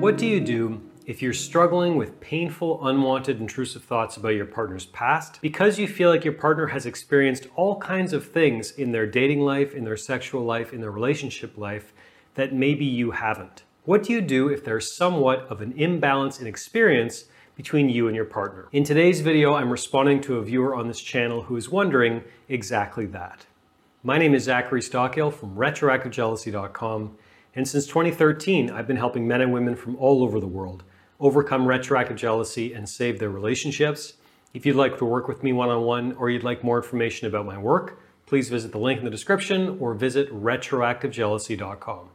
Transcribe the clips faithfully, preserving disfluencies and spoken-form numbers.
What do you do if you're struggling with painful, unwanted, intrusive thoughts about your partner's past because you feel like your partner has experienced all kinds of things in their dating life, in their sexual life, in their relationship life that maybe you haven't? What do you do if there's somewhat of an imbalance in experience between you and your partner? In today's video, I'm responding to a viewer on this channel who is wondering exactly that. My name is Zachary Stockhill from retroactive jealousy dot com, and since twenty thirteen, I've been helping men and women from all over the world overcome retroactive jealousy and save their relationships. If you'd like to work with me one-on-one or you'd like more information about my work, please visit the link in the description or visit retroactive jealousy dot com.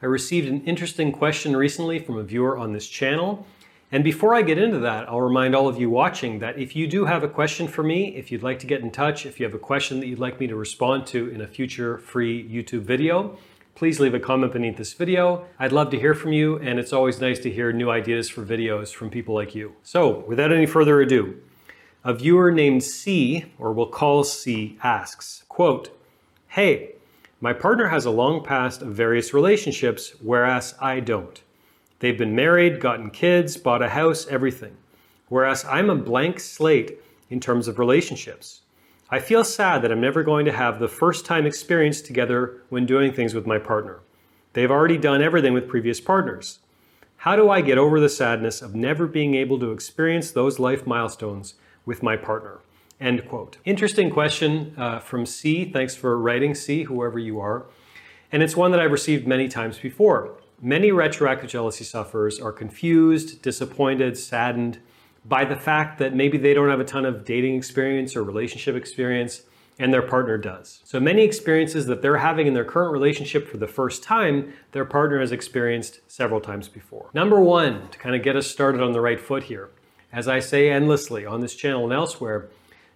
I received an interesting question recently from a viewer on this channel. And before I get into that, I'll remind all of you watching that if you do have a question for me, if you'd like to get in touch, if you have a question that you'd like me to respond to in a future free YouTube video, please leave a comment beneath this video. I'd love to hear from you, and it's always nice to hear new ideas for videos from people like you. So, without any further ado, a viewer named C, or we'll call C, asks, quote, "Hey, my partner has a long past of various relationships, whereas I don't. They've been married, gotten kids, bought a house, everything. Whereas I'm a blank slate in terms of relationships. I feel sad that I'm never going to have the first time experience together when doing things with my partner. They've already done everything with previous partners. How do I get over the sadness of never being able to experience those life milestones with my partner?" End quote. Interesting question uh, from C. Thanks for writing, C, whoever you are. And it's one that I've received many times before. Many retroactive jealousy sufferers are confused, disappointed, saddened by the fact that maybe they don't have a ton of dating experience or relationship experience, and their partner does. So many experiences that they're having in their current relationship for the first time, their partner has experienced several times before. Number one, to kind of get us started on the right foot here, as I say endlessly on this channel and elsewhere,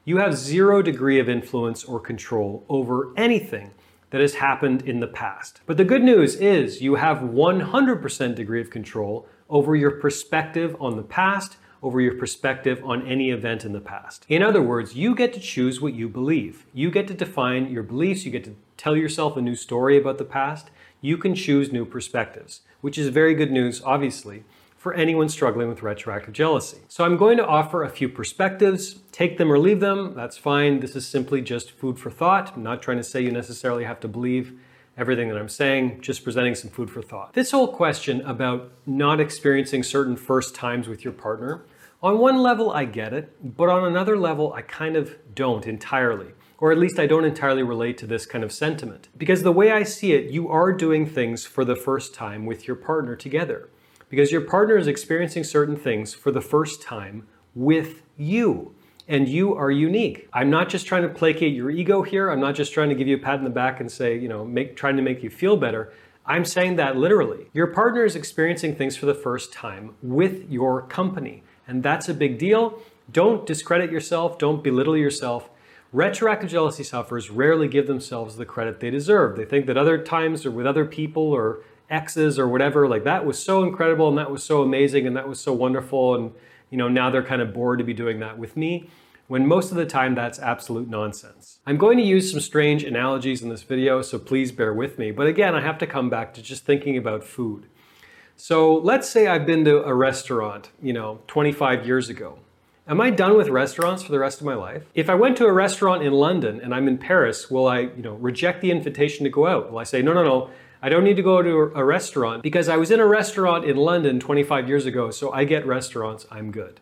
you have zero degree of influence or control over anything that has happened in the past. But the good news is you have one hundred percent degree of control over your perspective on the past, over your perspective on any event in the past. In other words, you get to choose what you believe. You get to define your beliefs. You get to tell yourself a new story about the past. You can choose new perspectives, which is very good news, obviously, for anyone struggling with retroactive jealousy. So I'm going to offer a few perspectives. Take them or leave them, that's fine. This is simply just food for thought. I'm not trying to say you necessarily have to believe everything that I'm saying, just presenting some food for thought. This whole question about not experiencing certain first times with your partner, on one level I get it, but on another level I kind of don't entirely, or at least I don't entirely relate to this kind of sentiment. Because the way I see it, you are doing things for the first time with your partner together, because your partner is experiencing certain things for the first time with you, and you are unique. I'm not just trying to placate your ego here. I'm not just trying to give you a pat on the back and say, you know, make, trying to make you feel better. I'm saying that literally. Your partner is experiencing things for the first time with your company, and that's a big deal. Don't discredit yourself. Don't belittle yourself. Retroactive jealousy sufferers rarely give themselves the credit they deserve. They think that other times or with other people or exes or whatever, like that was so incredible and that was so amazing and that was so wonderful, and you know, now they're kind of bored to be doing that with me, when most of the time that's absolute nonsense. I'm going to use some strange analogies in this video, so please bear with me, but again I have to come back to just thinking about food. So let's say I've been to a restaurant, you know, twenty-five years ago. Am I done with restaurants for the rest of my life? If I went to a restaurant in London and I'm in Paris, will I, you know, reject the invitation to go out? Will I say, no, no, no, I don't need to go to a restaurant because I was in a restaurant in London twenty-five years ago, so I get restaurants, I'm good.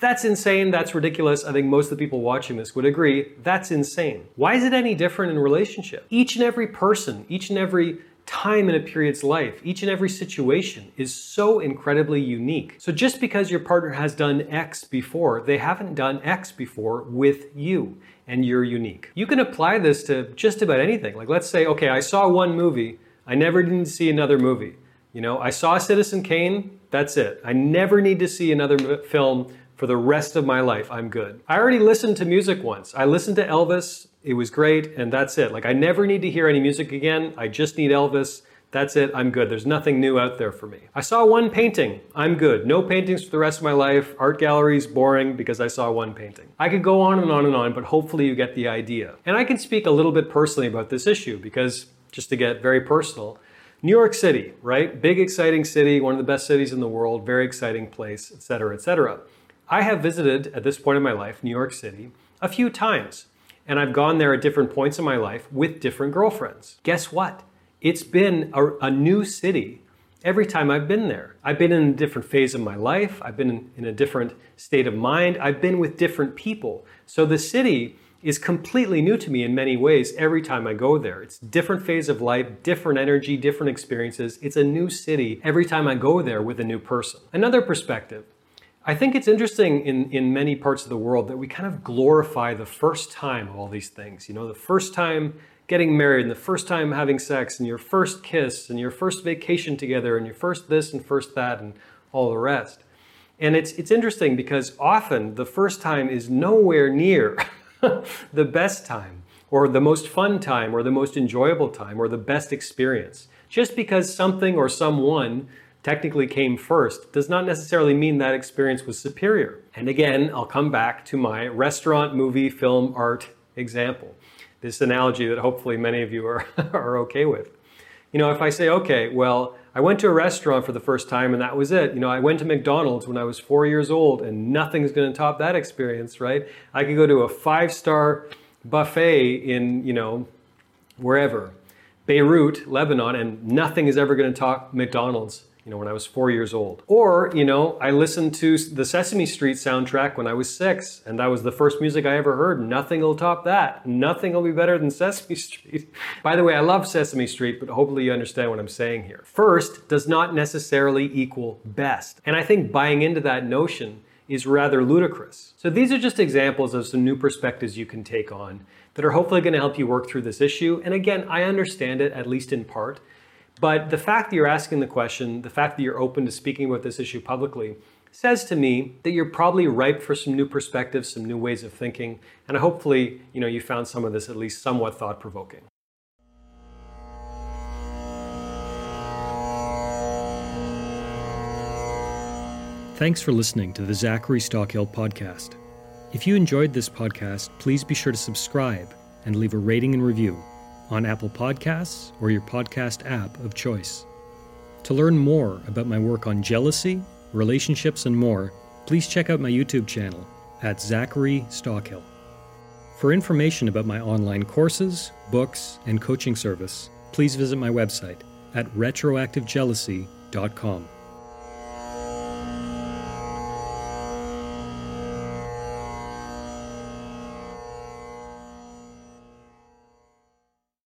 That's insane, that's ridiculous. I think most of the people watching this would agree, that's insane. Why is it any different in relationship? Each and every person, each and every time in a period's life, each and every situation is so incredibly unique. So just because your partner has done X before, they haven't done X before with you, and you're unique. You can apply this to just about anything. Like let's say, okay, I saw one movie, I never didn't see another movie. You know, I saw Citizen Kane, that's it. I never need to see another film for the rest of my life, I'm good. I already listened to music once. I listened to Elvis, it was great, and that's it. Like I never need to hear any music again, I just need Elvis, That's it, I'm good. There's nothing new out there for me. I saw one painting, I'm good. No paintings for the rest of my life. Art galleries, boring because I saw one painting. I could go on and on and on, but hopefully you get the idea. And I can speak a little bit personally about this issue because, just to get very personal, New York City, right? Big, exciting city, one of the best cities in the world, very exciting place, et cetera, et cetera. I have visited, at this point in my life, New York City a few times, and I've gone there at different points in my life with different girlfriends. Guess what? It's been a, a new city every time I've been there. I've been in a different phase of my life. I've been in, in a different state of mind. I've been with different people. So the city is completely new to me in many ways every time I go there. It's different phase of life, different energy, different experiences. It's a new city every time I go there with a new person. Another perspective. I think it's interesting in, in many parts of the world that we kind of glorify the first time of all these things. You know, the first time getting married and the first time having sex and your first kiss and your first vacation together and your first this and first that and all the rest. And it's it's interesting because often the first time is nowhere near the best time or the most fun time or the most enjoyable time or the best experience. Just because something or someone technically came first does not necessarily mean that experience was superior. And again, I'll come back to my restaurant, movie, film, art example. This analogy that hopefully many of you are, are okay with. You know, if I say, okay, well, I went to a restaurant for the first time and that was it. You know, I went to McDonald's when I was four years old and nothing's gonna top that experience, right? I could go to a five-star buffet in, you know, wherever, Beirut, Lebanon, and nothing is ever gonna top McDonald's, you know, when I was four years old. Or, you know, I listened to the Sesame Street soundtrack when I was six, and that was the first music I ever heard. Nothing will top that. Nothing will be better than Sesame Street. By the way, I love Sesame Street, but hopefully you understand what I'm saying here. First does not necessarily equal best. And I think buying into that notion is rather ludicrous. So these are just examples of some new perspectives you can take on that are hopefully going to help you work through this issue. And again, I understand it, at least in part. But the fact that you're asking the question, the fact that you're open to speaking about this issue publicly, says to me that you're probably ripe for some new perspectives, some new ways of thinking, and hopefully, you know, you found some of this at least somewhat thought-provoking. Thanks for listening to the Zachary Stockhill podcast. If you enjoyed this podcast, please be sure to subscribe and leave a rating and review on Apple Podcasts or your podcast app of choice. To learn more about my work on jealousy, relationships, and more, please check out my YouTube channel at Zachary Stockhill. For information about my online courses, books, and coaching service, please visit my website at retroactive jealousy dot com.